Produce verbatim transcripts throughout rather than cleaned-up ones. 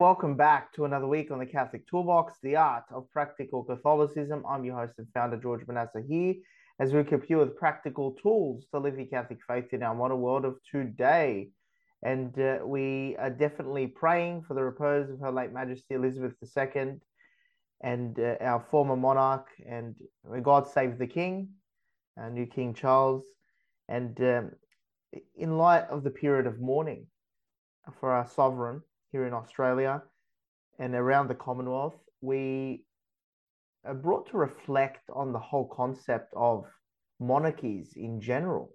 Welcome back to another week on the Catholic Toolbox, The Art of Practical Catholicism. I'm your host and founder, George Manassa, here as we equip you with practical tools to live your Catholic faith in our modern world of today. And uh, we are definitely praying for the repose of Her Late Majesty Elizabeth the Second and uh, our former monarch, and may God save the King, our new King Charles. And um, in light of the period of mourning for our sovereign here in Australia and around the Commonwealth, we are brought to reflect on the whole concept of monarchies in general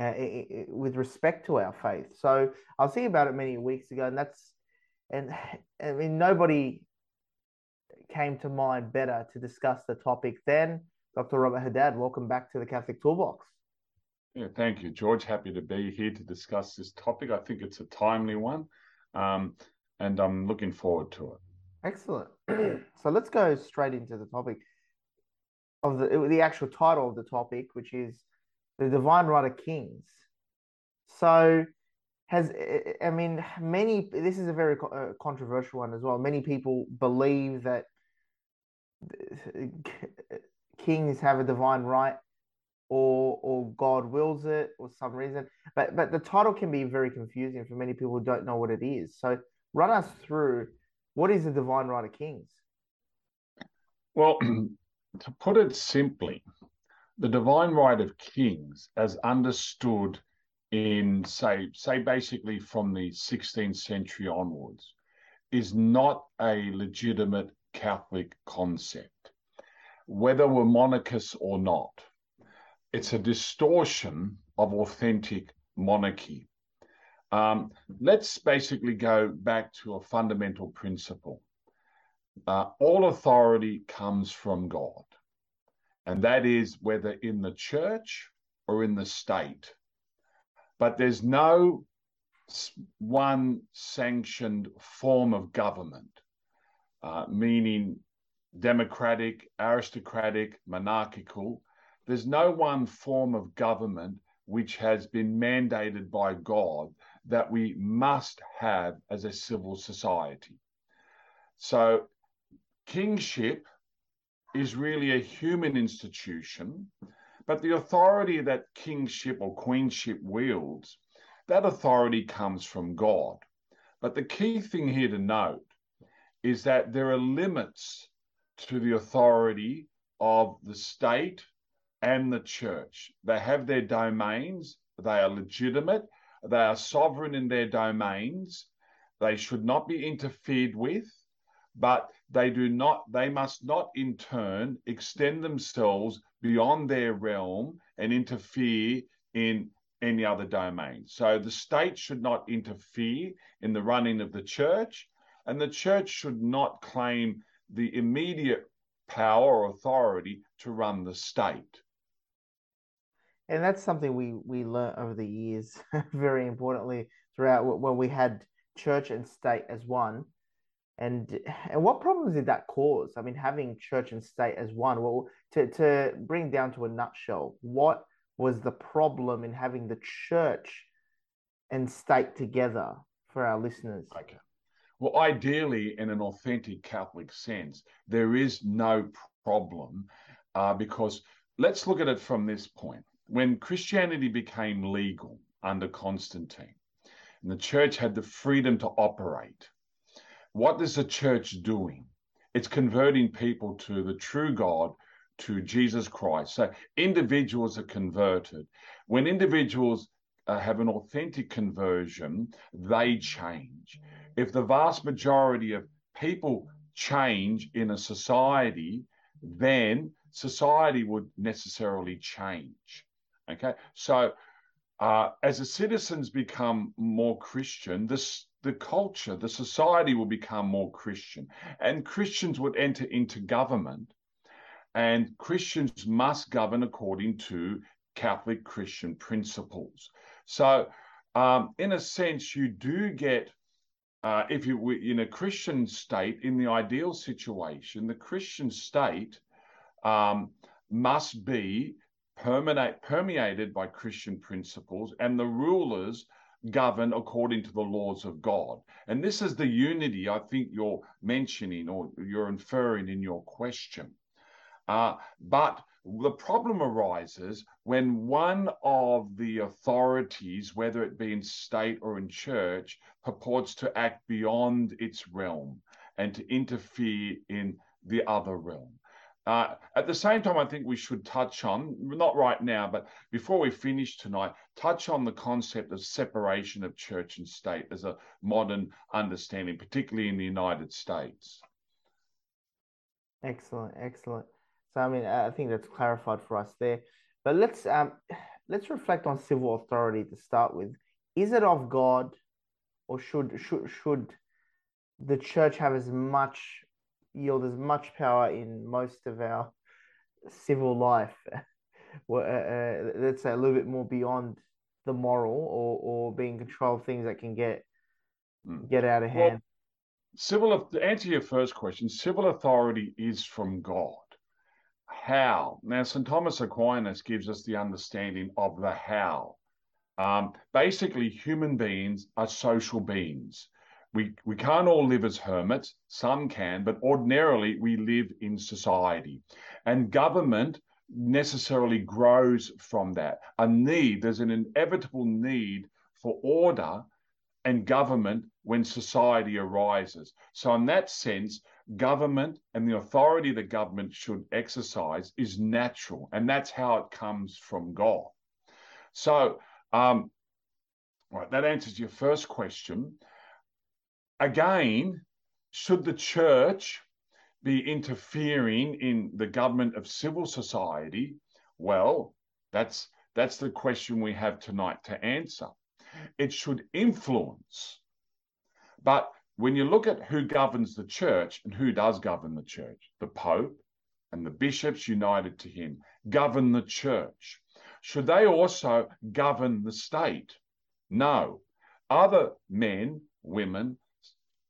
uh, it, it, with respect to our faith. So I was thinking about it many weeks ago, and that's, and I mean, nobody came to mind better to discuss the topic than Doctor Robert Haddad. Welcome back to the Catholic Toolbox. Yeah, thank you, George. Happy to be here to discuss this topic. I think it's a timely one. Um, and I'm looking forward to it. Excellent. So let's go straight into the topic of the, the actual title of the topic, which is The Divine Right of Kings. So has, I mean, many, this is a very controversial one as well. Many people believe that kings have a divine right, or or God wills it, or some reason. But but the title can be very confusing for many people who don't know what it is. So run us through, what is the divine right of kings? Well, to put it simply, the divine right of kings, as understood in, say, say basically from the sixteenth century onwards, is not a legitimate Catholic concept, whether we're monarchists or not. It's a distortion of authentic monarchy. Um, let's basically go back to a fundamental principle. Uh, all authority comes from God, and that is whether in the church or in the state. But there's no one sanctioned form of government, uh, meaning democratic, aristocratic, monarchical. There's no one form of government which has been mandated by God that we must have as a civil society. So kingship is really a human institution, but the authority that kingship or queenship wields, that authority comes from God. But the key thing here to note is that there are limits to the authority of the state and the church. They have their domains. They are legitimate. They are sovereign in their domains. They should not be interfered with, but they do not, they must not in turn extend themselves beyond their realm and interfere in any other domain. So the state should not interfere in the running of the church, and the church should not claim the immediate power or authority to run the state. And that's something we we learned over the years, very importantly, throughout when we had church and state as one. And and what problems did that cause? I mean, having church and state as one, well, to, to bring down to a nutshell, what was the problem in having the church and state together for our listeners? Okay. Well, ideally, in an authentic Catholic sense, there is no problem uh, because let's look at it from this point. When Christianity became legal under Constantine, and the church had the freedom to operate, what is the church doing? It's converting people to the true God, to Jesus Christ. So individuals are converted. When individuals uh, have an authentic conversion, they change. If the vast majority of people change in a society, then society would necessarily change. Okay, so uh, as the citizens become more Christian, this the culture, the society will become more Christian, and Christians would enter into government, and Christians must govern according to Catholic Christian principles. So um, in a sense, you do get, uh, if you were in a Christian state, in the ideal situation, the Christian state um, must be permeate, permeated by Christian principles, and the rulers govern according to the laws of God. And this is the unity I think you're mentioning or you're inferring in your question. Uh, but the problem arises when one of the authorities, whether it be in state or in church, purports to act beyond its realm and to interfere in the other realm. Uh, at the same time, I think we should touch on, not right now, but before we finish tonight, touch on the concept of separation of church and state as a modern understanding, particularly in the United States. Excellent, excellent. So, I mean, I think that's clarified for us there. But let's um, let's reflect on civil authority to start with. Is it of God, or should should should the church have as much yield as much power in most of our civil life? Well, uh, let's say a little bit more beyond the moral, or, or being controlled things that can get mm. get out of well, hand. Civil, to answer your first question, civil authority is from God. How? Now, Saint Thomas Aquinas gives us the understanding of the how. Um, basically, human beings are social beings. We, we can't all live as hermits. Some can, but ordinarily we live in society. And government necessarily grows from that. A need, there's an inevitable need for order and government when society arises. So in that sense, government and the authority that government should exercise is natural. And that's how it comes from God. So um, right, that answers your first question. Again, should the church be interfering in the government of civil society? Well, that's that's the question we have tonight to answer. It should influence. But when you look at who governs the church and who does govern the church, the Pope and the bishops united to him govern the church. Should they also govern the state? No. Other men, women,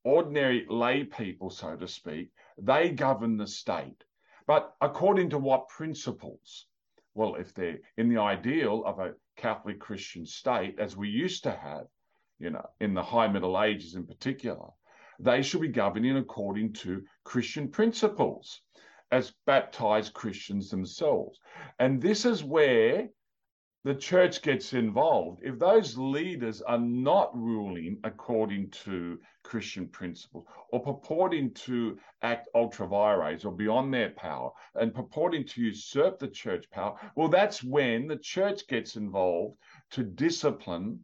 ordinary lay people, so to speak, they govern the state. But according to what principles? Well, if they're in the ideal of a Catholic Christian state, as we used to have, you know, in the high Middle Ages in particular, they should be governing according to Christian principles as baptized Christians themselves. And this is where the church gets involved. If those leaders are not ruling according to Christian principles, or purporting to act ultra vires or beyond their power, and purporting to usurp the church power, well, that's when the church gets involved to discipline,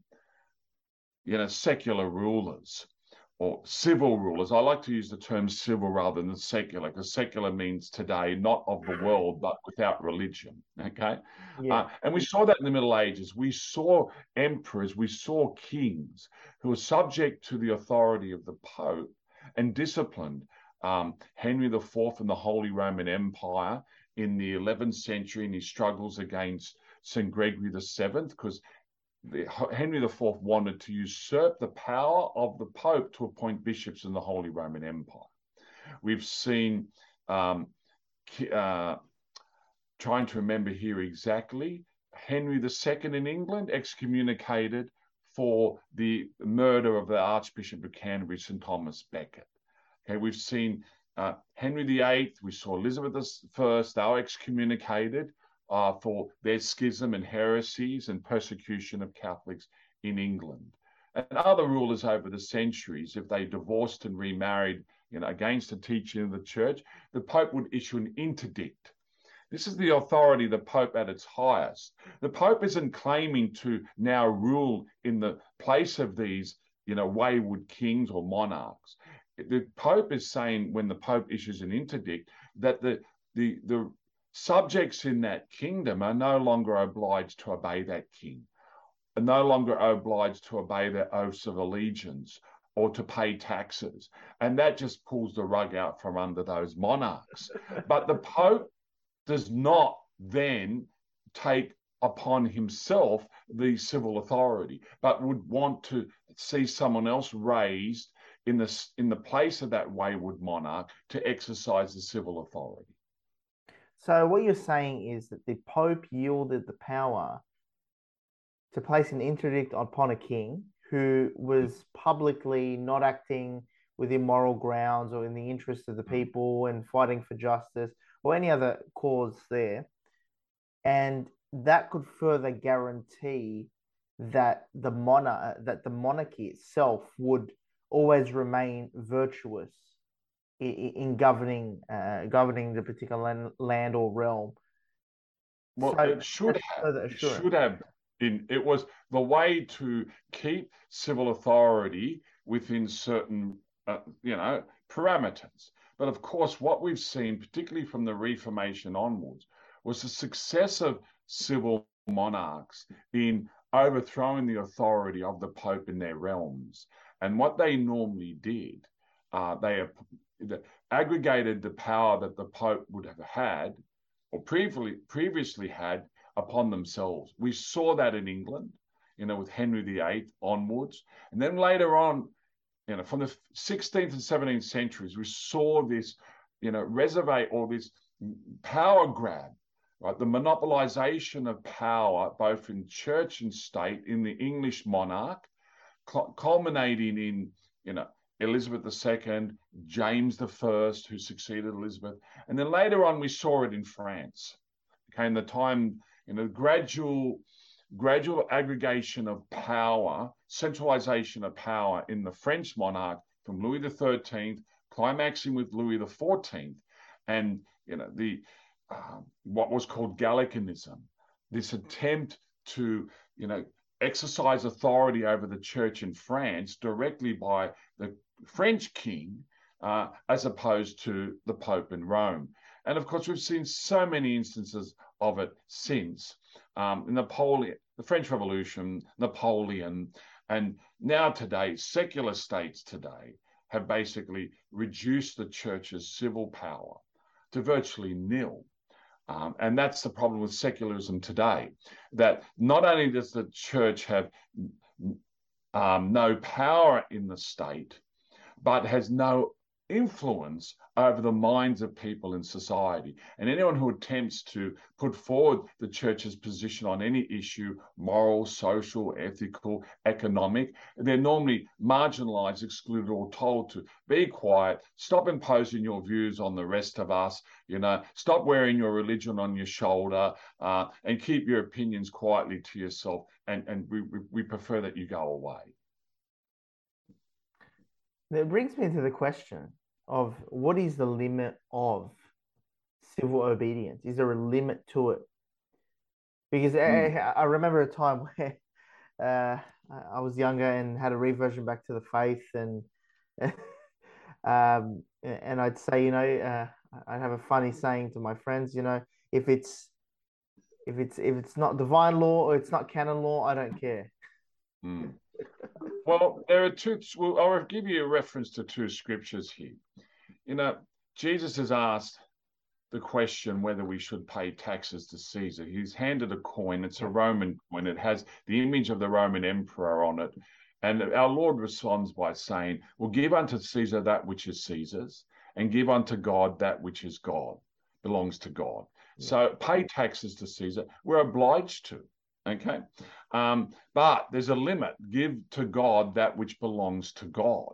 you know, secular rulers or civil rulers. I like to use the term civil rather than secular, because secular means today, not of the world, but without religion. Okay. Yeah. Uh, and we saw that in the Middle Ages. We saw emperors, we saw kings who were subject to the authority of the Pope and disciplined. Um, Henry the Fourth and the Holy Roman Empire in the eleventh century in his struggles against Saint Gregory the Seventh, because The, Henry the Fourth wanted to usurp the power of the Pope to appoint bishops in the Holy Roman Empire. We've seen, um, uh, trying to remember here exactly, Henry the Second in England excommunicated for the murder of the Archbishop of Canterbury, Saint Thomas Becket. Okay, we've seen uh, Henry the Eighth, we saw Elizabeth the First, they were excommunicated uh, for their schism and heresies and persecution of Catholics in England. And other rulers over the centuries, if they divorced and remarried, you know, against the teaching of the church, the Pope would issue an interdict. This is the authority of the Pope at its highest. The Pope isn't claiming to now rule in the place of these, you know, wayward kings or monarchs. The Pope is saying, when the Pope issues an interdict, that the the the subjects in that kingdom are no longer obliged to obey that king, are no longer obliged to obey their oaths of allegiance or to pay taxes. And that just pulls the rug out from under those monarchs. But the Pope does not then take upon himself the civil authority, but would want to see someone else raised in the, in the place of that wayward monarch to exercise the civil authority. So what you're saying is that the Pope yielded the power to place an interdict upon a king who was publicly not acting within moral grounds or in the interest of the people and fighting for justice or any other cause there. And that could further guarantee that the monar- that the monarchy itself would always remain virtuous in, in governing uh, governing the particular land, land or realm. Well, so it should have, it should have been, it was the way to keep civil authority within certain, uh, you know, parameters. But of course, what we've seen, particularly from the Reformation onwards, was the success of civil monarchs in overthrowing the authority of the Pope in their realms. And what they normally did, uh, they aggregated the power that the Pope would have had or previously previously had upon themselves. We saw that in England, you know, with Henry the Eighth onwards. And then later on, you know, from the sixteenth and seventeenth centuries, we saw this, you know, reservoir or this power grab, right? The monopolization of power, both in church and state, in the English monarch, culminating in, you know, Elizabeth the Second, James the First, who succeeded Elizabeth. And then later on, we saw it in France. It came the time, you know, gradual, gradual aggregation of power, centralization of power in the French monarch from Louis the Thirteenth, climaxing with Louis the Fourteenth, and, you know, the uh, what was called Gallicanism, this attempt to, you know, exercise authority over the church in France directly by the French king, uh, as opposed to the Pope in Rome. And of course, we've seen so many instances of it since. Um, Napoleon, the French Revolution, Napoleon, and now today, secular states today have basically reduced the church's civil power to virtually nil. Um, and that's the problem with secularism today, that not only does the church have um, no power in the state, but has no influence over the minds of people in society. And anyone who attempts to put forward the church's position on any issue, moral, social, ethical, economic, they're normally marginalized, excluded, or told to be quiet, stop imposing your views on the rest of us, you know, stop wearing your religion on your shoulder, uh, and keep your opinions quietly to yourself. And, and we, we prefer that you go away. That brings me to the question of what is the limit of civil obedience? Is there a limit to it? Because mm. I, I remember a time where uh, I was younger and had a reversion back to the faith, and um, and I'd say, you know, uh, I'd have a funny saying to my friends, you know, if it's if it's if it's not divine law or it's not canon law, I don't care. Mm. Well, there are two. Well, I'll give you a reference to two scriptures here. You know, Jesus is asked the question whether we should pay taxes to Caesar. He's handed a coin. It's a Roman coin. It has the image of the Roman emperor on it. And our Lord responds by saying, well, give unto Caesar that which is Caesar's, and give unto God that which is God, belongs to God. Yeah. So pay taxes to Caesar. We're obliged to. Okay, um, but there's a limit. Give to God that which belongs to God.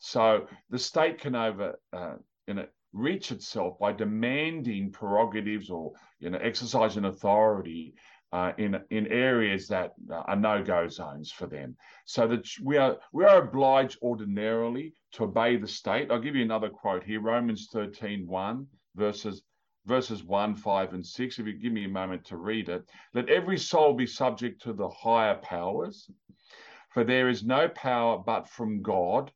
So the state can over, uh, you know, reach itself by demanding prerogatives or, you know, exercising authority uh, in in areas that are no-go zones for them. So that we are we are obliged ordinarily to obey the state. I'll give you another quote here: Romans thirteen one verses. Verses one, five, and six, if you give me a moment to read it. Let every soul be subject to the higher powers, for there is no power but from God,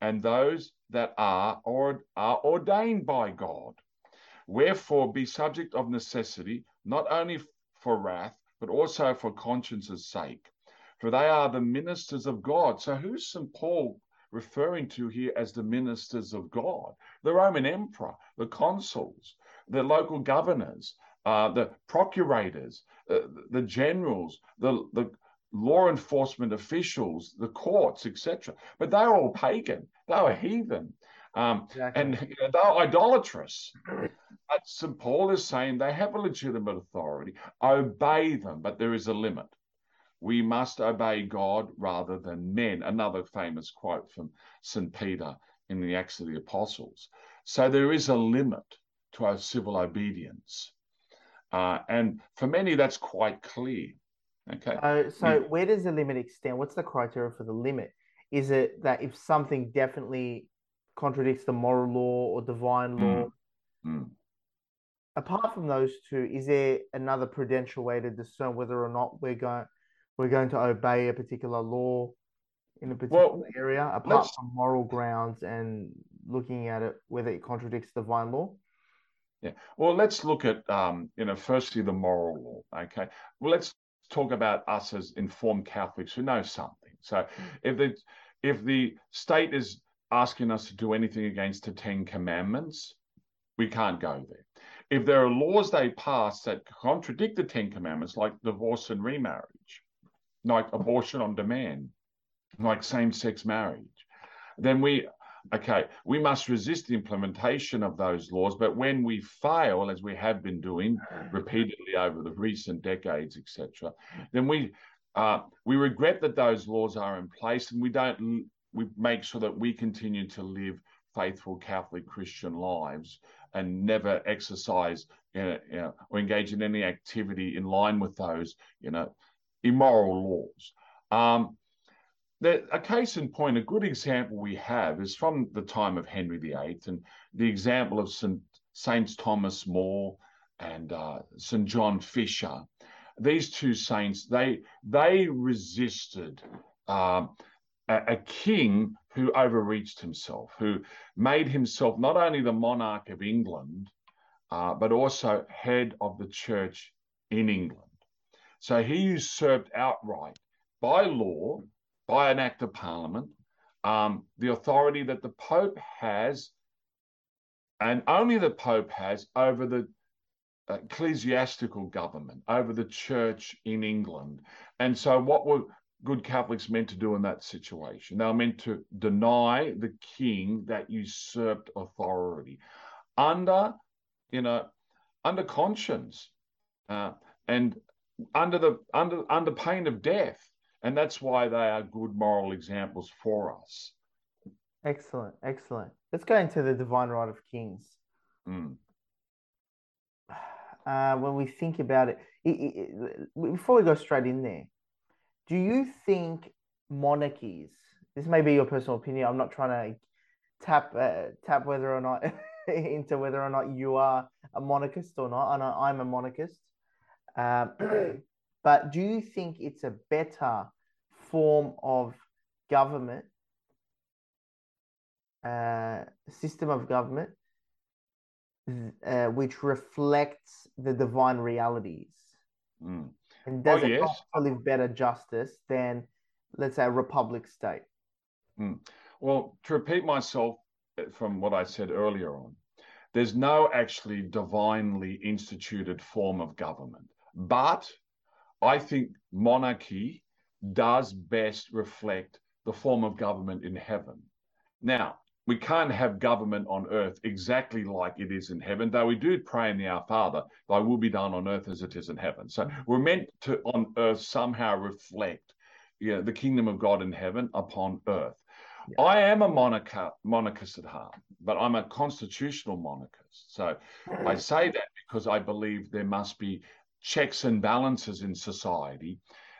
and those that are or are ordained by God. Wherefore be subject of necessity, not only for wrath, but also for conscience's sake, for they are the ministers of God. So who's Saint Paul referring to here as the ministers of God? The Roman emperor, the consuls, the local governors, uh, the procurators, uh, the generals, the, the law enforcement officials, the courts, et cetera. But they were all pagan. They were heathen. Um, exactly. And you know, they were idolatrous. But Saint Paul is saying they have a legitimate authority. Obey them, but there is a limit. We must obey God rather than men. Another famous quote from Saint Peter in the Acts of the Apostles. So there is a limit to our civil obedience, uh, and for many that's quite clear. Okay. Uh, so yeah. Where does the limit extend? What's the criteria for the limit? Is it that if something definitely contradicts the moral law or divine law? Mm. Apart from those two, is there another prudential way to discern whether or not we're going we're going to obey a particular law in a particular well, area, apart from moral grounds and looking at it whether it contradicts divine law? Yeah. Well, let's look at, um, you know, firstly, the moral law. Okay. Well, let's talk about us as informed Catholics who know something. So if the, if the state is asking us to do anything against the Ten Commandments, we can't go there. If there are laws they pass that contradict the Ten Commandments, like divorce and remarriage, like abortion on demand, like same-sex marriage, then we... Okay, we must resist the implementation of those laws, but when we fail, as we have been doing repeatedly over the recent decades, et cetera, then we uh, we regret that those laws are in place, and we don't we make sure that we continue to live faithful Catholic Christian lives and never exercise you know, you know, or engage in any activity in line with those you know immoral laws. Um, A case in point, a good example we have is from the time of Henry the Eighth, and the example of Saint, Saints Thomas More and uh, Saint John Fisher. These two saints, they they resisted uh, a, a king who overreached himself, who made himself not only the monarch of England, uh, but also head of the church in England. So he usurped outright by law, by an act of parliament, um, the authority that the Pope has, and only the Pope has, over the ecclesiastical government, over the church in England. And so what were good Catholics meant to do in that situation? They were meant to deny the king that usurped authority under, you know, under conscience uh, and under the under under pain of death. And that's why they are good moral examples for us. Excellent, excellent. Let's go into the divine right of kings. Mm. Uh, when we think about it, it, it, it, before we go straight in there, do you think monarchies, this may be your personal opinion, I'm not trying to tap uh, tap whether or not, into whether or not you are a monarchist or not. I know I'm a monarchist. Um, But do you think it's a better form of government, uh, system of government, uh, which reflects the divine realities? Mm. And does oh, it yes. live better justice than, let's say, a republic state? Mm. Well, to repeat myself from what I said earlier on, there's no actually divinely instituted form of government, but I think monarchy does best reflect the form of government in heaven. Now, we can't have government on earth exactly like it is in heaven, though we do pray in the Our Father, thy will be done on earth as it is in heaven. So we're meant to, on earth, somehow reflect you know, the kingdom of God in heaven upon earth. Yeah. I am a monarch, monarchist at heart, but I'm a constitutional monarchist. So I say that because I believe there must be checks and balances in society.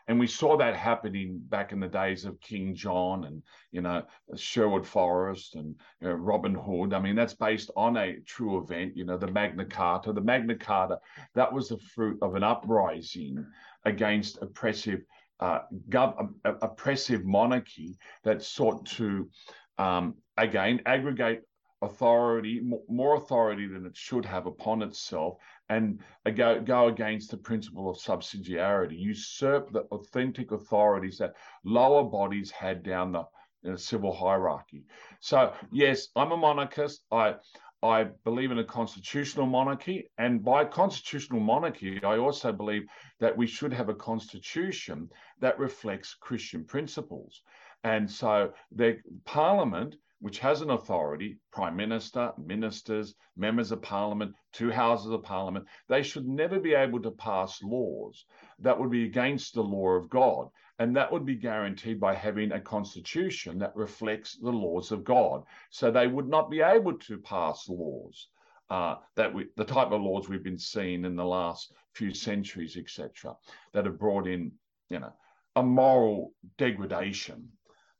And we saw that happening back in the days of King John and, you know, Sherwood Forest and you know, Robin Hood. I mean, that's based on a true event, you know, the Magna Carta. The Magna Carta, that was the fruit of an uprising against oppressive uh, gov- oppressive monarchy that sought to, um, again, aggregate authority, more authority than it should have upon itself, and go, go against the principle of subsidiarity, usurp the authentic authorities that lower bodies had down the you know, civil hierarchy. So, yes, I'm a monarchist. I I believe in a constitutional monarchy. And by constitutional monarchy, I also believe that we should have a constitution that reflects Christian principles. And so the parliament, which has an authority, prime minister, ministers, members of parliament, two houses of parliament, they should never be able to pass laws that would be against the law of God. And that would be guaranteed by having a constitution that reflects the laws of God. So they would not be able to pass laws, uh, that we, the type of laws we've been seeing in the last few centuries, et cetera, that have brought in, you know, a moral degradation.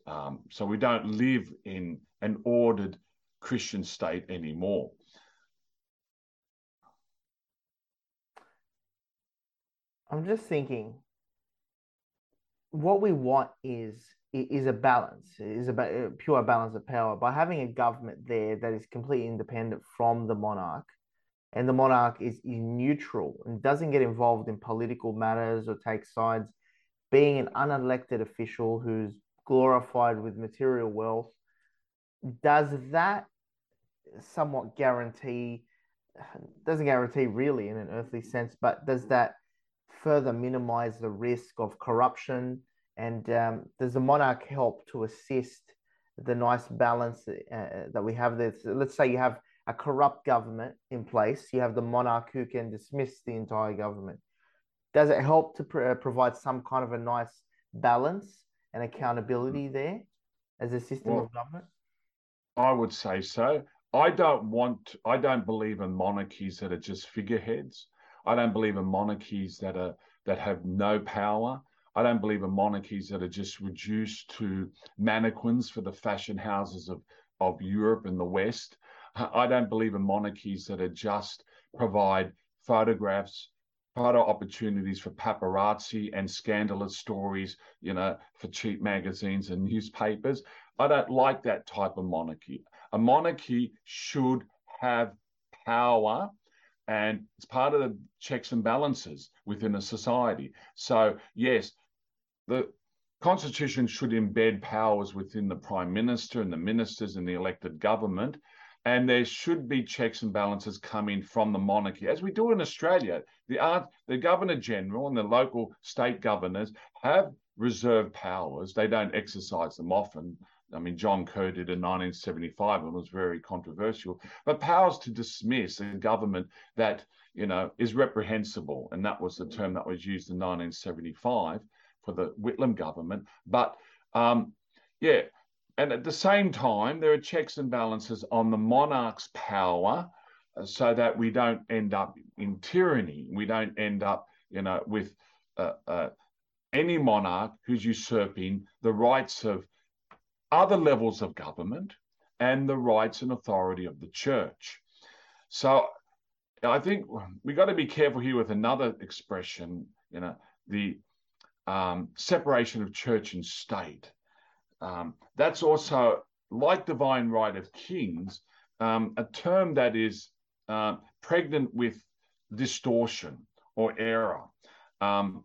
Um, so we don't live in an ordered Christian state anymore. I'm just thinking, what we want is is a balance, is a pure balance of power. By having a government there that is completely independent from the monarch, and the monarch is, is neutral and doesn't get involved in political matters or take sides, being an unelected official who's glorified with material wealth, does that somewhat guarantee, doesn't guarantee really in an earthly sense, but does that further minimize the risk of corruption? And um, does the monarch help to assist the nice balance uh, that we have there? So let's say you have a corrupt government in place, you have the monarch who can dismiss the entire government. Does it help to pr- provide some kind of a nice balance and accountability there as a system well, of government? I would say so. I don't want, I don't believe in monarchies that are just figureheads. I don't believe in monarchies that are that have no power. I don't believe in monarchies that are just reduced to mannequins for the fashion houses of, of Europe and the West. I don't believe in monarchies that are just provide photographs, photo opportunities for paparazzi and scandalous stories, you know, for cheap magazines and newspapers. I don't like that type of monarchy. A monarchy should have power, and it's part of the checks and balances within a society. So, yes, the Constitution should embed powers within the Prime Minister and the ministers and the elected government. And there should be checks and balances coming from the monarchy, as we do in Australia. The art, the Governor General and the local state governors have reserved powers. They don't exercise them often. I mean, John Kerr did in nineteen seventy-five, and it was very controversial. But powers to dismiss a government that, you know, is reprehensible, and that was the term that was used in nineteen seventy-five for the Whitlam government. But um, yeah. And at the same time, there are checks and balances on the monarch's power so that we don't end up in tyranny. We don't end up, you know, with uh, uh, any monarch who's usurping the rights of other levels of government and the rights and authority of the church. So I think we got to be careful here with another expression, you know, the um, separation of church and state. Um, that's also, like divine right of kings, um, a term that is uh, pregnant with distortion or error. Um,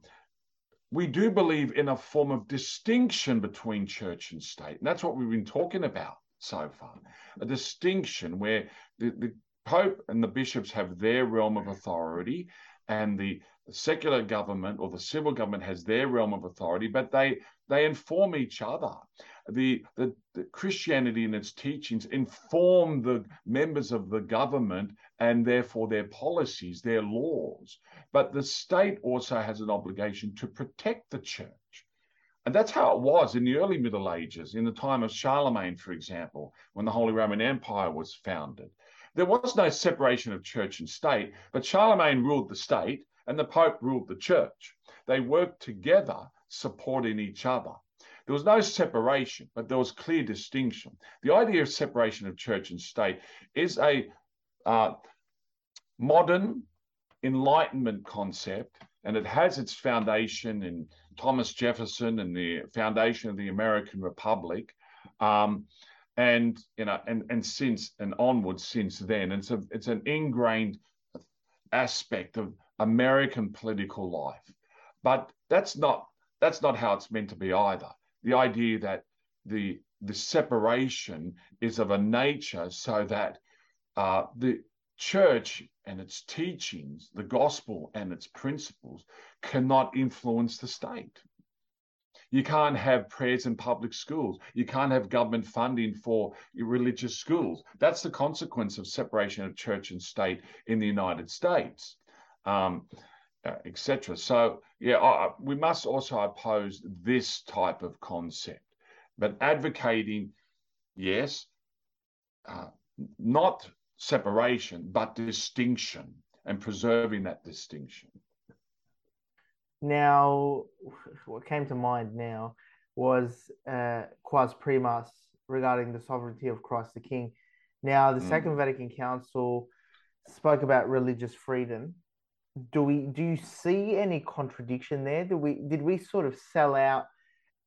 we do believe in a form of distinction between church and state, and that's what we've been talking about so far, a distinction where the, the Pope and the bishops have their realm of authority, and the secular government or the civil government has their realm of authority, but they they inform each other. The, the, the Christianity and its teachings inform the members of the government and therefore their policies, their laws. But the state also has an obligation to protect the church. And that's how it was in the early Middle Ages, in the time of Charlemagne, for example, when the Holy Roman Empire was founded. There was no separation of church and state, but Charlemagne ruled the state and the Pope ruled the church. They worked together, supporting each other. There was no separation, but there was clear distinction. The idea of separation of church and state is a uh, modern Enlightenment concept, and it has its foundation in Thomas Jefferson and the foundation of the American Republic. Um, and, you know, and, and since and onwards since then, it's a, it's an ingrained aspect of American political life. But that's not, that's not how it's meant to be either. The idea that the, the separation is of a nature so that uh, the church and its teachings, the gospel and its principles, cannot influence the state. You can't have prayers in public schools. You can't have government funding for religious schools. That's the consequence of separation of church and state in the United States, um, et cetera. So, yeah, I, we must also oppose this type of concept. But advocating, yes, uh, not separation, but distinction, and preserving that distinction. Now, what came to mind now was uh, Quas Primas regarding the sovereignty of Christ the King. Now, the mm. Second Vatican Council spoke about religious freedom. Do we do you see any contradiction there? Do we did we sort of sell out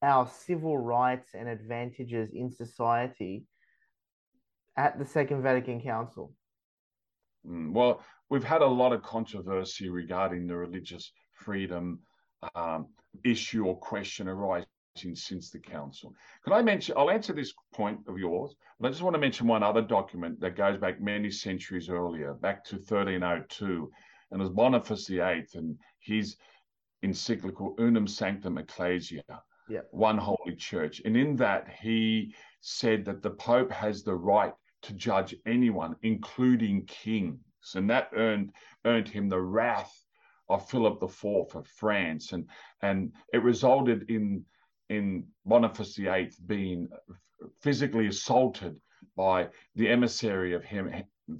our civil rights and advantages in society at the Second Vatican Council? Well, we've had a lot of controversy regarding the religious freedom um, issue or question arising since the council. Can I mention, I'll answer this point of yours, but I just want to mention one other document that goes back many centuries earlier, back to thirteen oh two, and it was Boniface the eighth and his encyclical Unum Sanctum Ecclesia, yeah. One Holy Church. And in that, he said that the Pope has the right to judge anyone, including kings. And that earned earned him the wrath of Philip the fourth of France. And, and it resulted in, in Boniface the eighth being physically assaulted by the emissary of him,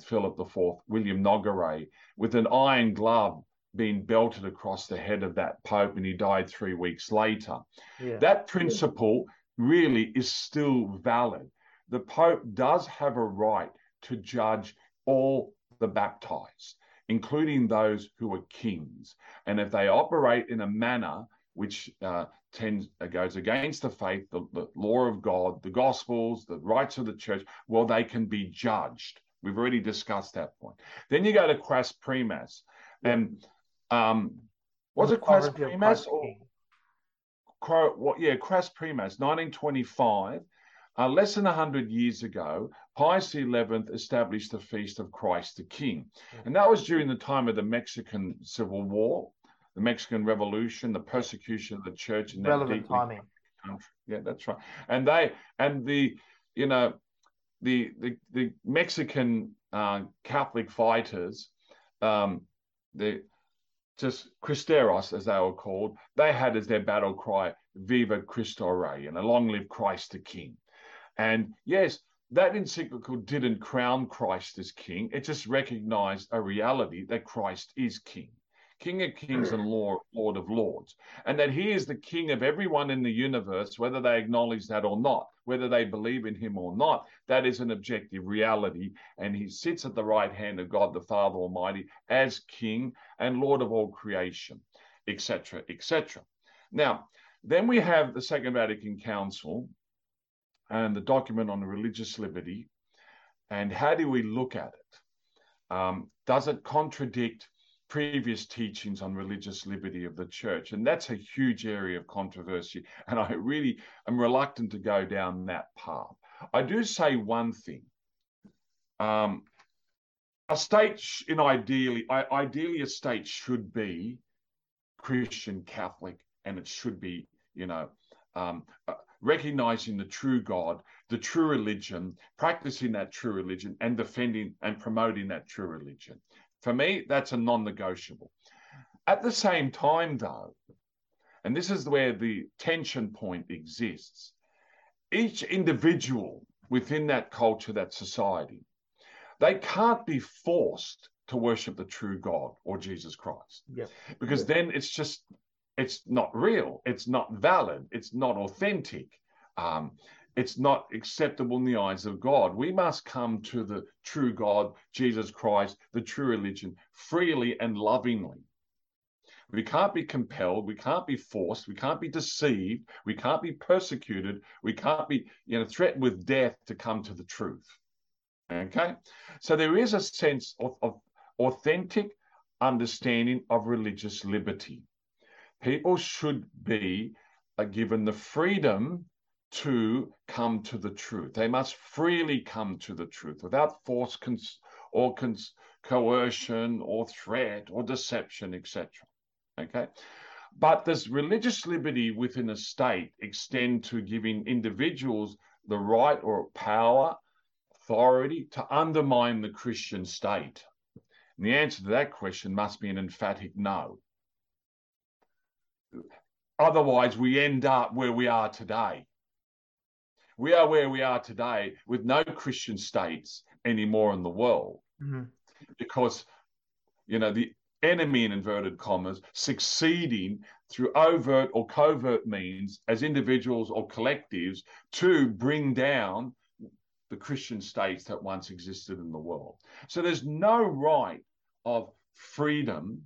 Philip the fourth, William Nogaret, with an iron glove being belted across the head of that Pope, and he died three weeks later. Yeah. That principle really is still valid. The Pope does have a right to judge all the baptized, including those who are kings. And if they operate in a manner which uh, tends uh, goes against the faith, the, the law of God, the Gospels, the rights of the church, well, they can be judged. We've already discussed that point. Then you go to Quas Primas. And um, was it Quas Primas? Or, well, yeah, Quas Primas, nineteen twenty-five. Uh, less than one hundred years ago, Pius the eleventh established the Feast of Christ the King. And that was during the time of the Mexican Civil War, the Mexican Revolution, the persecution of the church in that relevant timing. Country. Yeah, that's right. And they and the you know the the, the Mexican uh, Catholic fighters, um, the just Cristeros, as they were called, they had as their battle cry, Viva Cristo Rey, and long live Christ the King. And yes, that encyclical didn't crown Christ as king. It just recognized a reality that Christ is king, king of kings and Lord, Lord of lords, and that he is the king of everyone in the universe, whether they acknowledge that or not, whether they believe in him or not. That is an objective reality, and he sits at the right hand of God, the Father Almighty, as king and Lord of all creation, et cetera, et cetera. Now, then we have the Second Vatican Council and the document on religious liberty, and how do we look at it? Um, does it contradict previous teachings on religious liberty of the church? And that's a huge area of controversy, and I really am reluctant to go down that path. I do say one thing. Um, a state, sh- in ideally, I- ideally a state should be Christian Catholic, and it should be, you know, um, uh, recognizing the true God, the true religion, practicing that true religion, and defending and promoting that true religion. For me, that's a non-negotiable. At the same time, though, And this is where the tension point exists. Each individual within that culture, that society, they can't be forced to worship the true God or Jesus Christ. Yes. Because yes. then it's just, it's not real. It's not valid. It's not authentic. Um, it's not acceptable in the eyes of God. We must come to the true God, Jesus Christ, the true religion, freely and lovingly. We can't be compelled. We can't be forced. We can't be deceived. We can't be persecuted. We can't be, you know, threatened with death to come to the truth. Okay? So there is a sense of, of authentic understanding of religious liberty. People should be uh, given the freedom to come to the truth. They must freely come to the truth without force cons- or cons- coercion or threat or deception, et cetera. Okay, but does religious liberty within a state extend to giving individuals the right or power, authority to undermine the Christian state? And the answer to that question must be an emphatic no. Otherwise, we end up where we are today. We are where we are today with no Christian states anymore in the world, mm-hmm. because, you know, the enemy in inverted commas succeeding through overt or covert means as individuals or collectives to bring down the Christian states that once existed in the world. So there's no right of freedom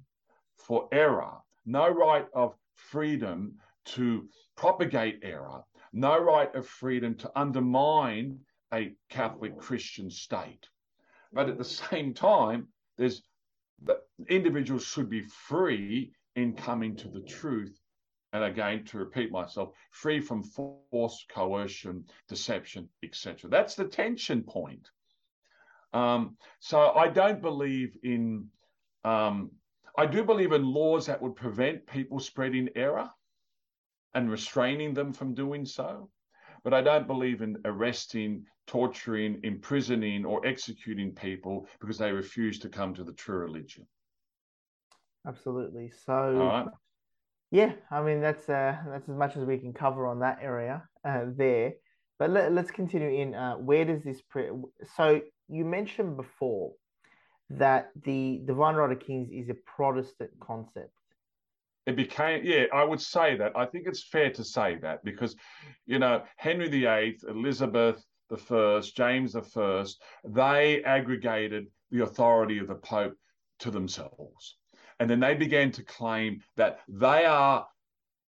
for error, no right of freedom to propagate error, no right of freedom to undermine a Catholic Christian state. But at the same time, there's that individuals should be free in coming to the truth. And again, to repeat myself, free from force, coercion, deception, et cetera. That's the tension point. Um, so I don't believe in, um, I do believe in laws that would prevent people spreading error and restraining them from doing so. But I don't believe in arresting, torturing, imprisoning, or executing people because they refuse to come to the true religion. Absolutely. So, right. yeah, I mean, that's uh, that's as much as we can cover on that area uh, there. But let, let's continue in uh, where does this... Pre- so you mentioned before that the Divine Right of Kings is a Protestant concept. It became, yeah, I would say that. I think it's fair to say that because, you know, Henry the Eighth, Elizabeth the First, James the First, they aggregated the authority of the Pope to themselves. And then they began to claim that they are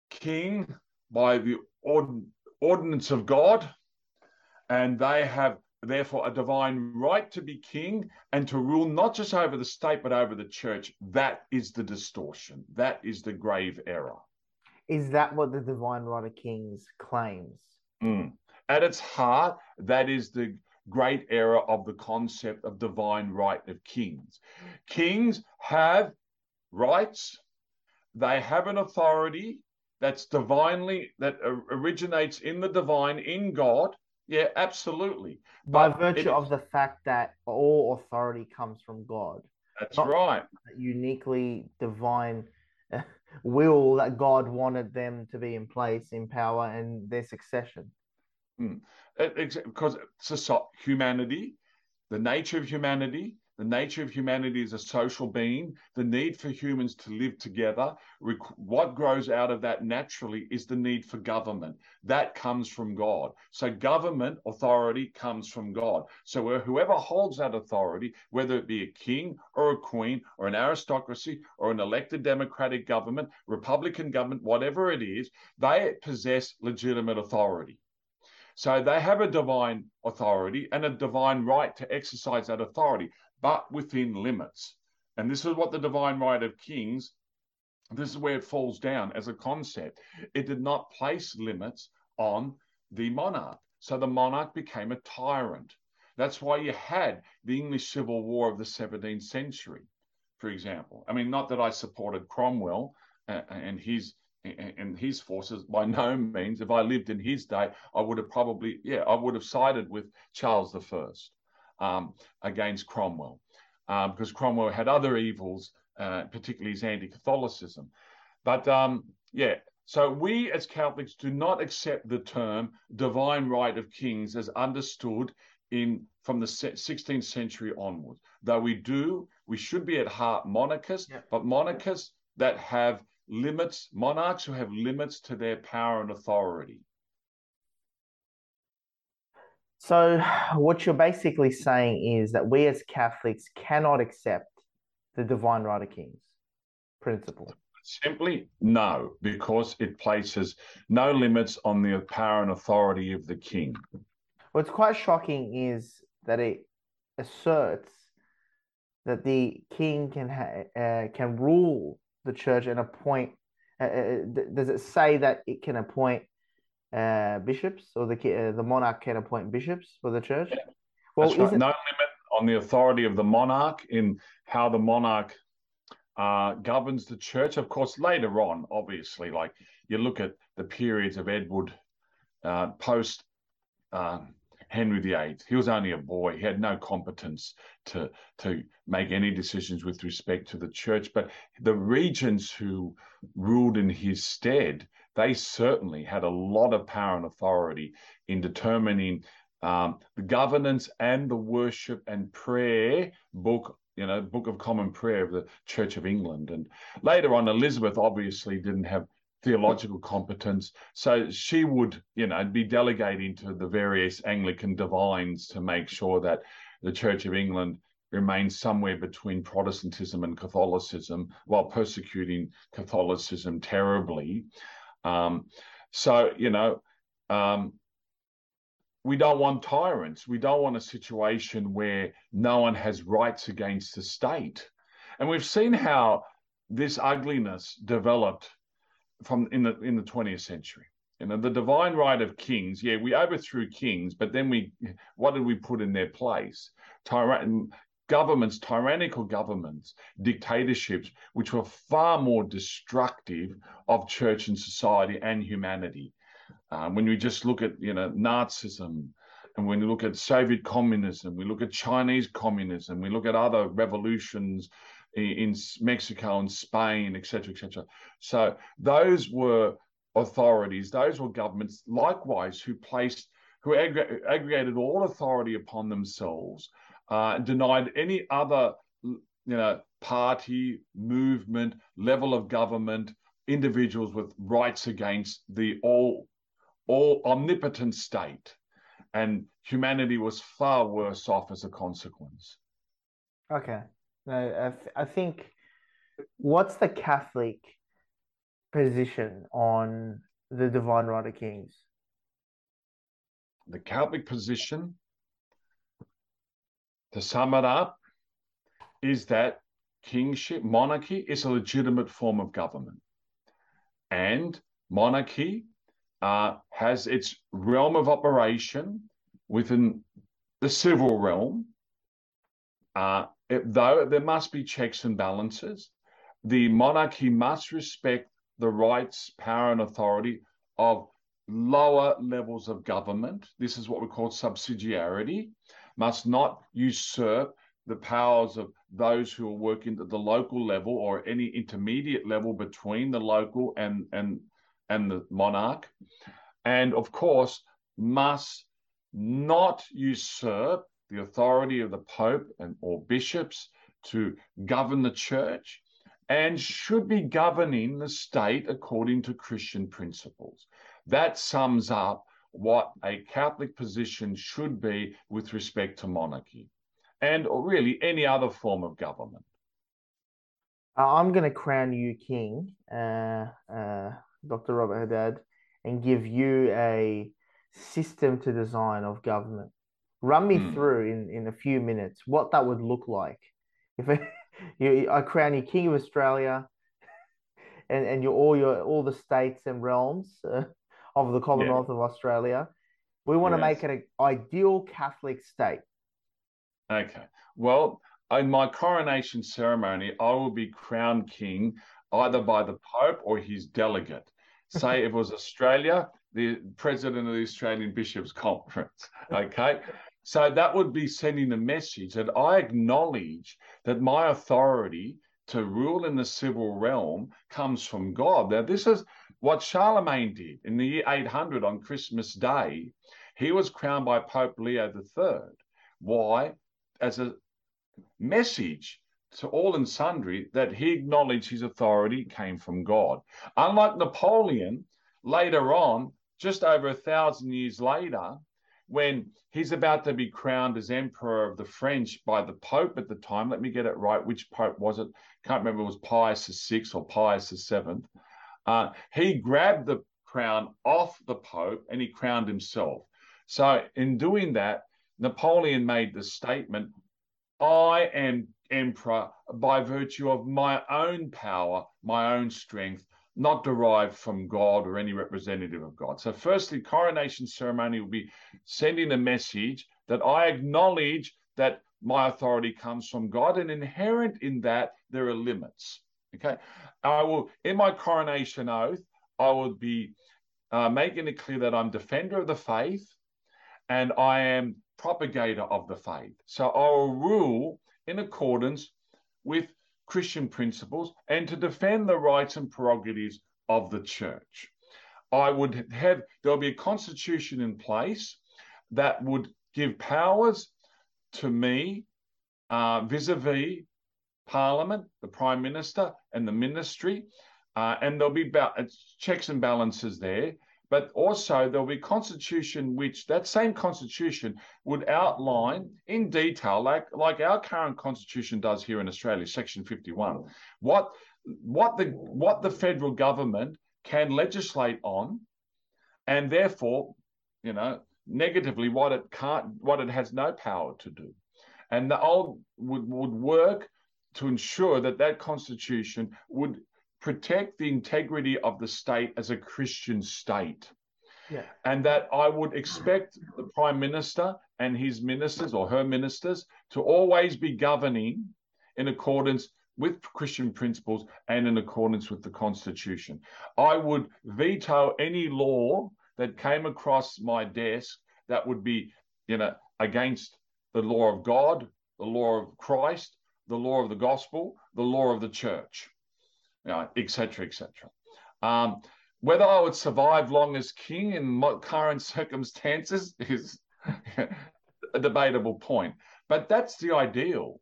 king by the ord- ordinance of God, and they have therefore a divine right to be king and to rule not just over the state, but over the church. That is the distortion. That is the grave error. Is that what the Divine Right of Kings claims? Mm. At its heart, that is the great error of the concept of divine right of kings. Kings have rights. They have an authority that's divinely, that originates in the divine, in God. Yeah, absolutely. By but virtue it, of the fact that all authority comes from God. That's not right. Uniquely divine will that God wanted them to be in place, in power, and their succession. Mm. It, it's, because it's a, humanity, the nature of humanity, the nature of humanity is a social being. The need for humans to live together, rec- what grows out of that naturally is the need for government. That comes from God. So government authority comes from God. So whoever holds that authority, whether it be a king or a queen or an aristocracy or an elected democratic government, Republican government, whatever it is, they possess legitimate authority. So they have a divine authority and a divine right to exercise that authority, but within limits. And this is what the Divine Right of Kings, this is where it falls down as a concept. It did not place limits on the monarch. So the monarch became a tyrant. That's why you had the English Civil War of the seventeenth century, for example. I mean, not that I supported Cromwell and his and his forces, by no means. If I lived in his day, I would have probably, yeah, I would have sided with Charles the First. Um, against Cromwell, um, because Cromwell had other evils, uh, particularly his anti-Catholicism. But um, yeah, So we as Catholics do not accept the term divine right of kings as understood in from the sixteenth century onwards. Though we do, we should be at heart monarchists, yeah. but monarchists that have limits, monarchs who have limits to their power and authority. So what you're basically saying is that we as Catholics cannot accept the divine right of kings principle. Simply no, because it places no limits on the power and authority of the king. What's quite shocking is that it asserts that the king can ha- uh, can rule the church and appoint. Uh, uh, th- does it say that it can appoint uh, bishops, or the uh, the monarch can appoint bishops for the church? Yeah. Well, That's right. isn't... no limit on the authority of the monarch in how the monarch Uh, governs the church. Of course, later on, obviously, like you look at the periods of Edward uh, post uh, Henry the Eighth, he was only a boy. He had no competence to, to make any decisions with respect to the church. But the regents who ruled in his stead, they certainly had a lot of power and authority in determining um, the governance and the worship and prayer book you know, Book of Common Prayer of the Church of England. And later on, Elizabeth obviously didn't have theological competence, so she would, you know, be delegating to the various Anglican divines to make sure that the Church of England remains somewhere between Protestantism and Catholicism while persecuting Catholicism terribly. Um, so, you know, um, we don't want tyrants. We don't want a situation where no one has rights against the state. And we've seen how this ugliness developed from in the in the twentieth century. You know, the divine right of kings, yeah, we overthrew kings, but then we, what did we put in their place? Tyran- governments, tyrannical governments, dictatorships, which were far more destructive of church and society and humanity. Um, when we just look at, you know, Nazism, and when we look at Soviet communism, we look at Chinese communism, we look at other revolutions in, in Mexico and Spain, et cetera, et cetera. So those were authorities, those were governments, likewise, who placed, who ag- aggregated all authority upon themselves, uh, denied any other, you know, party, movement, level of government, individuals with rights against the all all omnipotent state, and humanity was far worse off as a consequence. Okay. No, I, th- I think what's the Catholic position on the divine right of kings? The Catholic position, to sum it up, is that kingship, monarchy, is a legitimate form of government. And monarchy uh, has its realm of operation within the civil realm. Uh, it, though there must be checks and balances, the monarchy must respect the rights, power, and authority of lower levels of government. This is what we call subsidiarity. Must not usurp the powers of those who are working at the local level or any intermediate level between the local and and and the monarch, and of course must not usurp the authority of the Pope and or bishops to govern the church, and should be governing the state according to Christian principles. That sums up what a Catholic position should be with respect to monarchy and or really any other form of government. I'm going to crown you king, uh, uh, Doctor Robert Haddad, and give you a system to design of government. Run me mm. through in, in a few minutes what that would look like. If I, you, I crown you king of Australia, and and your all your all the states and realms uh, of the Commonwealth yeah. of Australia, we want yes. to make it an ideal Catholic state. Okay. Well, in my coronation ceremony, I will be crowned king either by the Pope or his delegate. Say if it was Australia, the president of the Australian Bishops' Conference. Okay. So that would be sending the message that I acknowledge that my authority to rule in the civil realm comes from God. Now, this is What Charlemagne did in the year eight hundred on Christmas Day, he was crowned by Pope Leo the Third. Why? As a message to all and sundry that he acknowledged his authority came from God. Unlike Napoleon, later on, just over a thousand years later, when he's about to be crowned as emperor of the French by the Pope at the time, let me get it right, which Pope was it? Can't remember, it was Pius the Sixth or Pius the Seventh. Uh, he grabbed the crown off the Pope and he crowned himself. So in doing that, Napoleon made the statement, I am emperor by virtue of my own power, my own strength, not derived from God or any representative of God. So firstly, coronation ceremony will be sending a message that I acknowledge that my authority comes from God, and inherent in that there are limits. Okay, I will, in my coronation oath, I will be uh, making it clear that I'm defender of the faith and I am propagator of the faith. So I will rule in accordance with Christian principles and to defend the rights and prerogatives of the church. I would have, there'll be a constitution in place that would give powers to me uh, vis-a-vis Parliament, the Prime Minister and the ministry, uh, and there'll be ba- checks and balances there, but also there'll be constitution which, that same constitution would outline in detail, like, like our current constitution does here in Australia, Section fifty-one, what, what, the, what the federal government can legislate on, and therefore, you know, negatively what it can't, what it has no power to do. And the old would, would work to ensure that that constitution would protect the integrity of the state as a Christian state. Yeah. And that I would expect the Prime Minister and his ministers or her ministers to always be governing in accordance with Christian principles and in accordance with the Constitution. I would veto any law that came across my desk that would be, you know, against the law of God, the law of Christ, the law of the gospel, the law of the church. You know, et cetera, et cetera. Um, whether I would survive long as king in my current circumstances is a debatable point. But that's the ideal,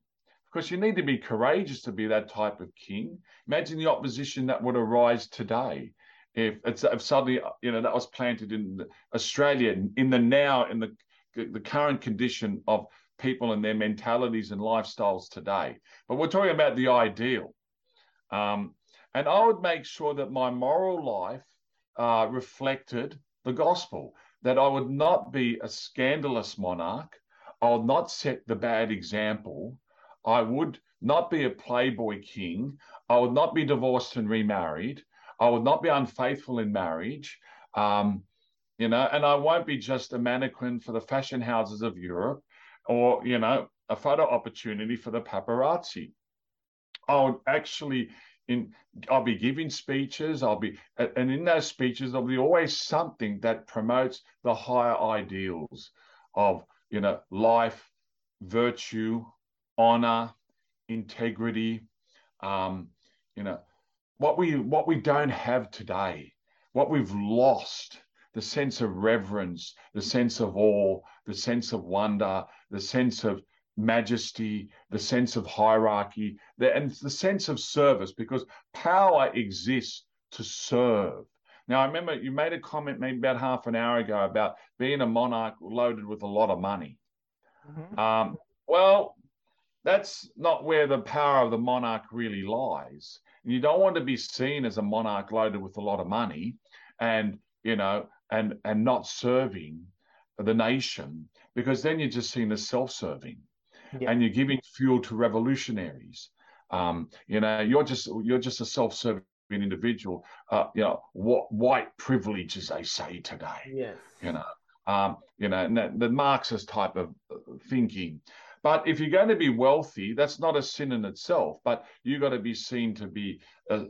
because you need to be courageous to be that type of king. Imagine the opposition that would arise today if, it's, if suddenly, you know, that was planted in Australia in the now, in the the current condition of people and their mentalities and lifestyles today. But we're talking about the ideal. Um, And I would make sure that my moral life uh, reflected the gospel, that I would not be a scandalous monarch. I would not set the bad example. I would not be a playboy king. I would not be divorced and remarried. I would not be unfaithful in marriage. Um, you know, and I won't be just a mannequin for the fashion houses of Europe or, you know, a photo opportunity for the paparazzi. I would actually... In, I'll be giving speeches, I'll be, and in those speeches, there'll be always something that promotes the higher ideals of, you know, life, virtue, honor, integrity, um, you know, what we what we don't have today, what we've lost, the sense of reverence, the sense of awe, the sense of wonder, the sense of majesty, the sense of hierarchy, the, and the sense of service, because power exists to serve. Now, I remember you made a comment maybe about half an hour ago about being a monarch loaded with a lot of money. Mm-hmm. Um, well, that's not where the power of the monarch really lies. And you don't want to be seen as a monarch loaded with a lot of money and, you know, and, and not serving the nation, because then you're just seen as self-serving. Yeah. And you're giving fuel to revolutionaries. Um, you know, you're just you're just a self-serving individual. Uh, you know, what white privilege, as they say today. Yes. You know, um, you know, and the Marxist type of thinking. But if you're going to be wealthy, that's not a sin in itself. But you've got to be seen to be uh,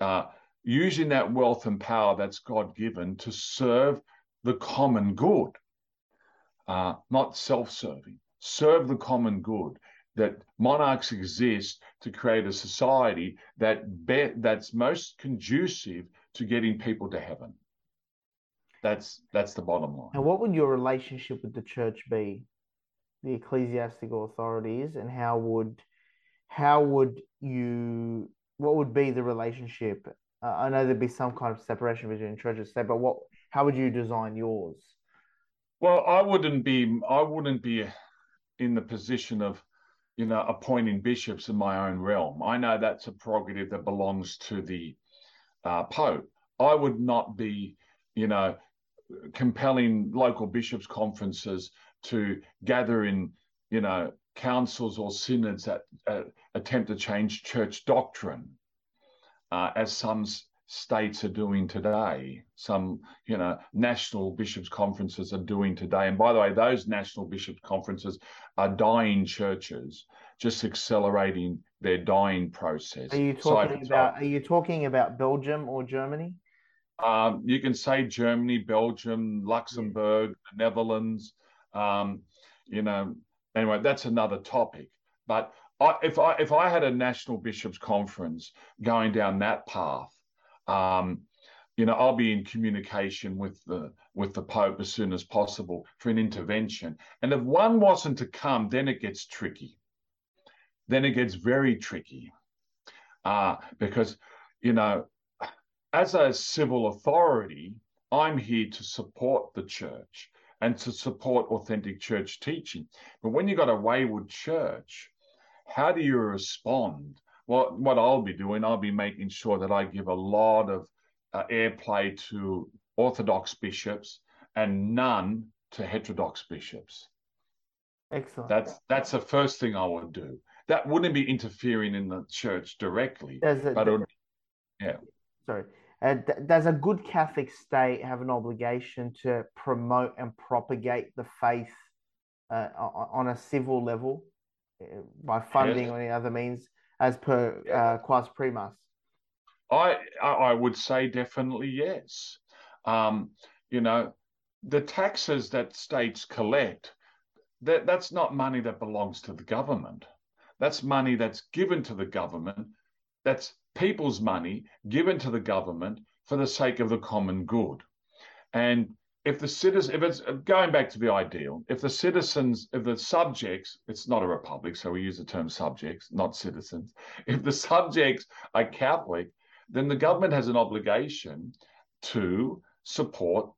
uh, using that wealth and power that's God-given to serve the common good, uh, not self-serving. Serve the common good, that monarchs exist to create a society that be, that's most conducive to getting people to heaven. That's that's the bottom line. And what would your relationship with the church be, the ecclesiastical authorities, and how would how would you what would be the relationship? Uh, I know there'd be some kind of separation between church and state, but what how would you design yours? Well, I wouldn't be I wouldn't be in the position of, you know, appointing bishops in my own realm. I know that's a prerogative that belongs to the uh, Pope. I would not be, you know, compelling local bishops' conferences to gather in, you know, councils or synods that uh, attempt to change church doctrine, uh, as some states are doing today, some, you know, national bishops' conferences are doing today. And by the way, those national bishops' conferences are dying churches, just accelerating their dying process. Are you talking so, about, are you talking about Belgium or Germany? Um, you can say Germany, Belgium, Luxembourg, the Netherlands. Um, you know, anyway, that's another topic. But I, if I if I had a national bishops' conference going down that path, um, you know, I'll be in communication with the with the Pope as soon as possible for an intervention. And if one wasn't to come, then it gets tricky. Then it gets very tricky, uh, because, you know, as a civil authority, I'm here to support the church and to support authentic church teaching. But when you've got a wayward church, how do you respond? Well, what I'll be doing, I'll be making sure that I give a lot of uh, airplay to Orthodox bishops and none to heterodox bishops. Excellent. That's that's the first thing I would do. That wouldn't be interfering in the church directly, it, but it would, yeah. Sorry. Uh, th- does a good Catholic state have an obligation to promote and propagate the faith uh, on a civil level by funding, yes, or any other means, as per uh, Quas Primas? I I would say definitely yes. Um, you know, the taxes that states collect, that that's not money that belongs to the government. That's money that's given to the government. That's people's money given to the government for the sake of the common good. And if the citizens, if it's going back to the ideal, if the citizens, if the subjects, it's not a republic, so we use the term subjects, not citizens. If the subjects are Catholic, then the government has an obligation to support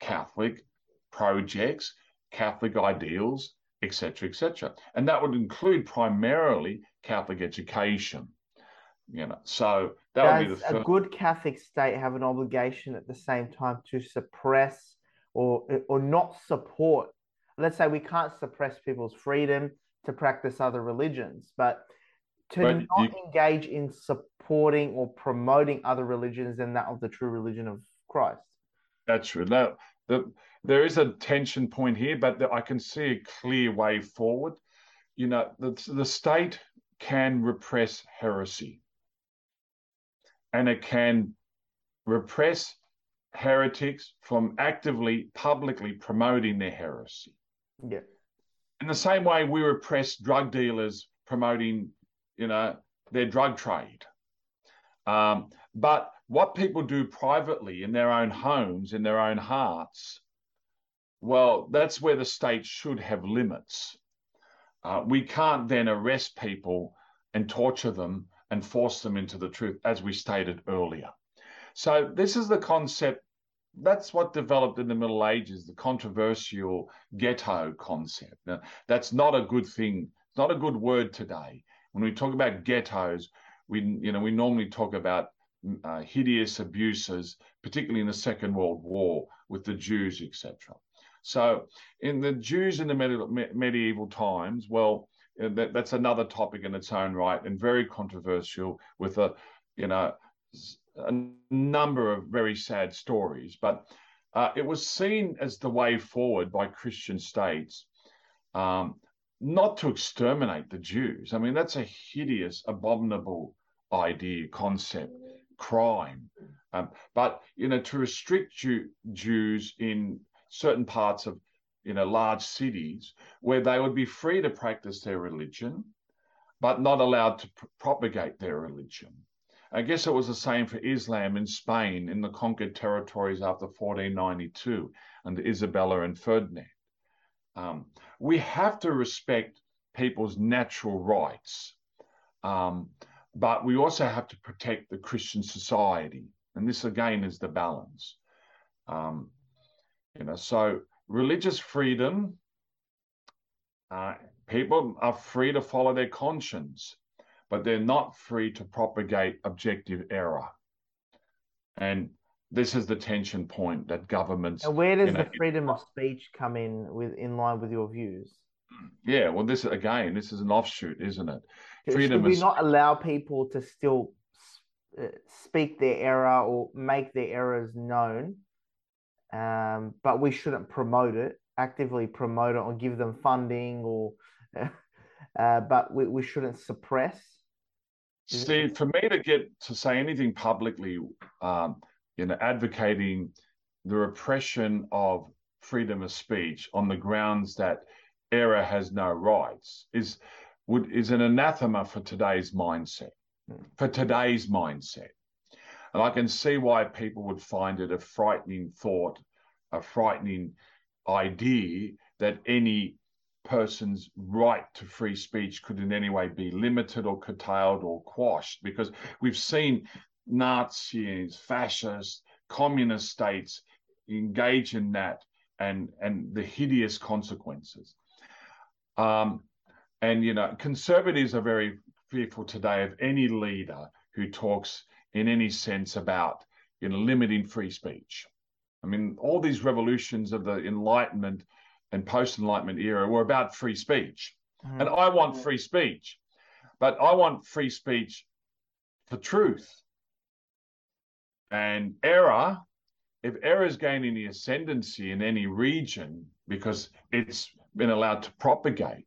Catholic projects, Catholic ideals, et cetera, et cetera. And that would include primarily Catholic education. You know, so that Does would be the first. Does a good Catholic state have an obligation at the same time to suppress or or not support? Let's say we can't suppress people's freedom to practice other religions, but to but not you, engage in supporting or promoting other religions than that of the true religion of Christ. That's true. Now, the, there is a tension point here, but the, I can see a clear way forward. You know, the, the state can repress heresy. And it can repress heretics from actively, publicly promoting their heresy. Yeah. In the same way we repress drug dealers promoting, you know, their drug trade. Um, but what people do privately in their own homes, in their own hearts, well, that's where the state should have limits. Uh, we can't then arrest people and torture them and force them into the truth, as we stated earlier. So this is the concept, that's what developed in the Middle Ages, the controversial ghetto concept. Now, that's not a good thing, it's not a good word today. When we talk about ghettos, we, you know, we normally talk about uh, hideous abuses, particularly in the Second World War with the Jews, et cetera. So in the Jews in the medieval, medieval times, well, That, that's another topic in its own right and very controversial, with a, you know, a number of very sad stories. But uh, it was seen as the way forward by Christian states, um, not to exterminate the Jews. I mean, that's a hideous, abominable idea, concept, crime. Um, but, you know, to restrict Jew, Jews in certain parts of, you know, large cities where they would be free to practice their religion, but not allowed to pr- propagate their religion. I guess it was the same for Islam in Spain in the conquered territories after fourteen ninety-two under Isabella and Ferdinand. Um, we have to respect people's natural rights, um, but we also have to protect the Christian society. And this, again, is the balance. Um, you know, so religious freedom, uh, people are free to follow their conscience, but they're not free to propagate objective error. And this is the tension point that governments... Now, where does you know, the freedom of speech come in with in line with your views? Yeah, well, this again, this is an offshoot, isn't it? Freedom Should we of... not allow people to still speak their error or make their errors known, um, but we shouldn't promote it, actively promote it or give them funding or... Uh, but we, we shouldn't suppress. See, for me to get to say anything publicly, um, you know, advocating the repression of freedom of speech on the grounds that error has no rights is would is an anathema for today's mindset. For today's mindset, and I can see why people would find it a frightening thought, a frightening idea that any person's right to free speech could in any way be limited or curtailed or quashed, because we've seen Nazis, fascist, communist states engage in that and and the hideous consequences. Um, and, you know, conservatives are very fearful today of any leader who talks in any sense about, you know, limiting free speech. I mean, all these revolutions of the Enlightenment and post-Enlightenment era were about free speech. Mm-hmm. And I want free speech, but I want free speech for truth. And error, if error is gaining the ascendancy in any region because it's been allowed to propagate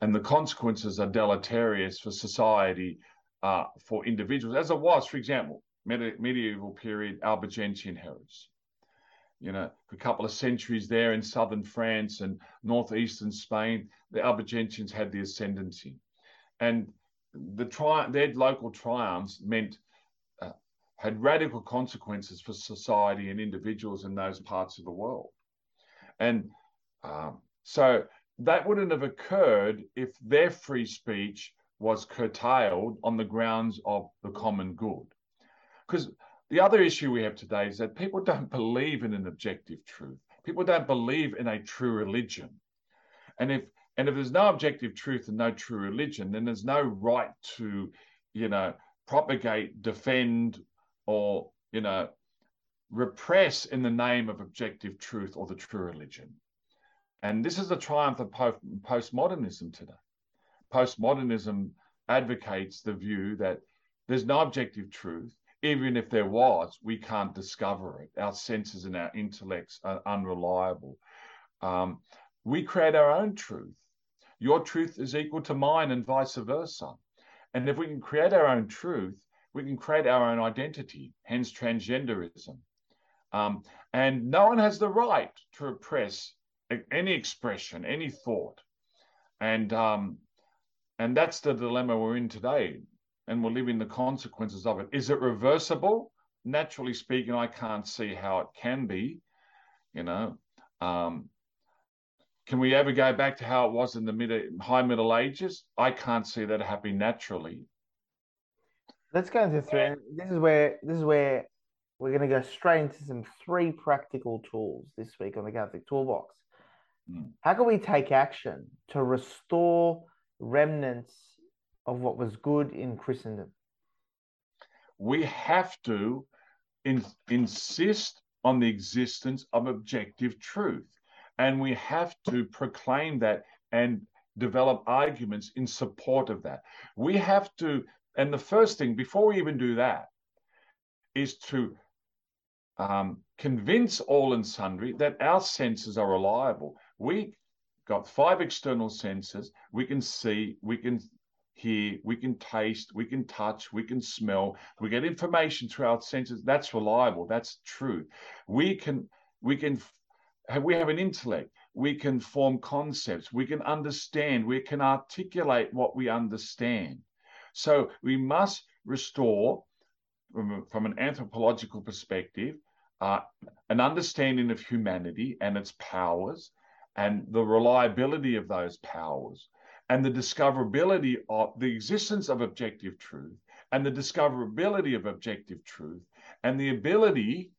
and the consequences are deleterious for society, uh, for individuals, as it was, for example, medi- medieval period, Albigensian heresy. You know, for a couple of centuries there in southern France and northeastern Spain, the Albigensians had the ascendancy. And the tri- their local triumphs meant, uh, had radical consequences for society and individuals in those parts of the world. And um, so that wouldn't have occurred if their free speech was curtailed on the grounds of the common good. Because the other issue we have today is that people don't believe in an objective truth. People don't believe in a true religion. And if and if there's no objective truth and no true religion, then there's no right to, you know, propagate, defend, or, you know, repress in the name of objective truth or the true religion. And this is the triumph of postmodernism today. Postmodernism advocates the view that there's no objective truth. Even if there was, we can't discover it. Our senses and our intellects are unreliable. Um, we create our own truth. Your truth is equal to mine and vice versa. And if we can create our own truth, we can create our own identity, hence transgenderism. Um, and no one has the right to repress any expression, any thought. And, um, and that's the dilemma we're in today. And we're living the consequences of it. Is it reversible? Naturally speaking, I can't see how it can be. You know, um, can we ever go back to how it was in the mid, high Middle Ages? I can't see that happening naturally. Let's go into three. And this is where this is where we're going to go straight into some three practical tools this week on the Catholic Toolbox. Mm. How can we take action to restore remnants of what was good in Christendom? We have to in, insist on the existence of objective truth, and we have to proclaim that and develop arguments in support of that. We have to, and the first thing, before we even do that, is to um, convince all and sundry that our senses are reliable. We got five external senses. We can see, we can hear, we can taste, we can touch, we can smell, we get information through our senses. That's reliable, that's true. We can, we can, we have an intellect, we can form concepts, we can understand, we can articulate what we understand. So we must restore from an anthropological perspective, uh, an understanding of humanity and its powers and the reliability of those powers and the discoverability of the existence of objective truth and the discoverability of objective truth and the ability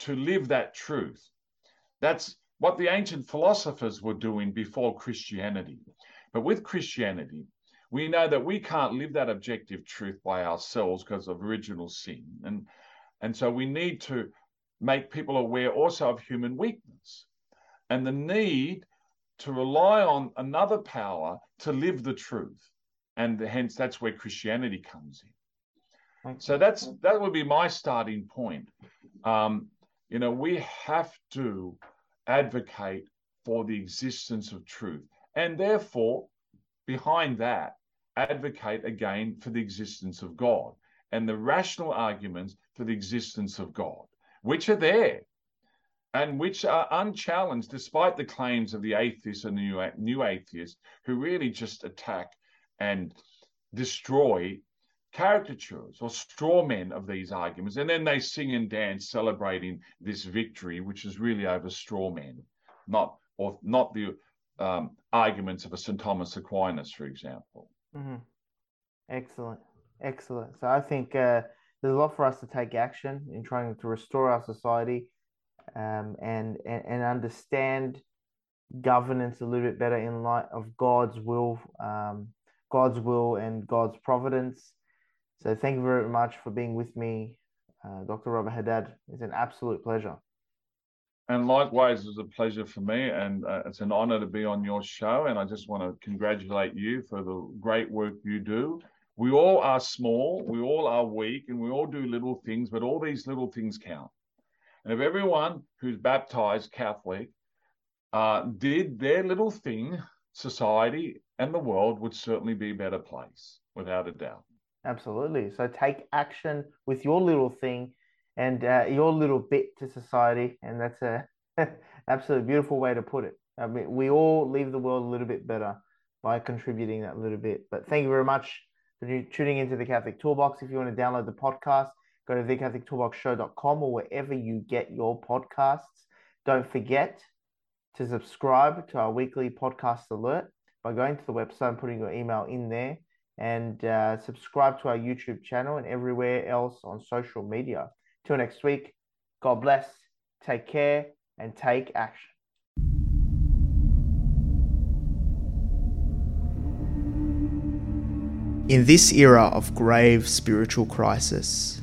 to live that truth. That's what the ancient philosophers were doing before Christianity. But with Christianity, we know that we can't live that objective truth by ourselves because of original sin. And, and so we need to make people aware also of human weakness and the need to rely on another power to live the truth. And hence, that's where Christianity comes in. So that's that would be my starting point. Um, you know, we have to advocate for the existence of truth, and therefore, behind that, advocate again for the existence of God and the rational arguments for the existence of God, which are there and which are unchallenged despite the claims of the atheists and the new atheists who really just attack and destroy caricatures or straw men of these arguments. And then they sing and dance celebrating this victory, which is really over straw men, not or not the um, arguments of a Saint Thomas Aquinas, for example. Mm-hmm. Excellent. Excellent. So I think uh, there's a lot for us to take action in trying to restore our society um, and, and, and understand governance a little bit better in light of God's will, um, God's will and God's providence. So thank you very much for being with me, uh, Doctor Robert Haddad. It's an absolute pleasure. And likewise, it was a pleasure for me, and uh, it's an honor to be on your show. And I just want to congratulate you for the great work you do. We all are small, we all are weak, and we all do little things, but all these little things count. And if everyone who's baptized Catholic uh, did their little thing, society and the world would certainly be a better place, without a doubt. Absolutely. So take action with your little thing and uh, your little bit to society. And that's a absolutely beautiful way to put it. I mean, we all leave the world a little bit better by contributing that little bit. But thank you very much for tuning into The Catholic Toolbox. If you want to download the podcast, go to the catholic toolbox show dot com or wherever you get your podcasts. Don't forget to subscribe to our weekly podcast alert by going to the website and putting your email in there. And uh, subscribe to our YouTube channel and everywhere else on social media. Till next week, God bless, take care, and take action. In this era of grave spiritual crisis,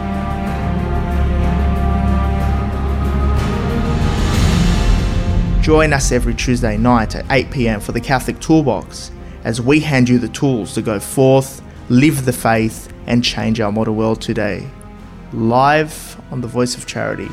Join us every Tuesday night at eight p.m. for the Catholic Toolbox as we hand you the tools to go forth, live the faith, and change our modern world today. Live on The Voice of Charity.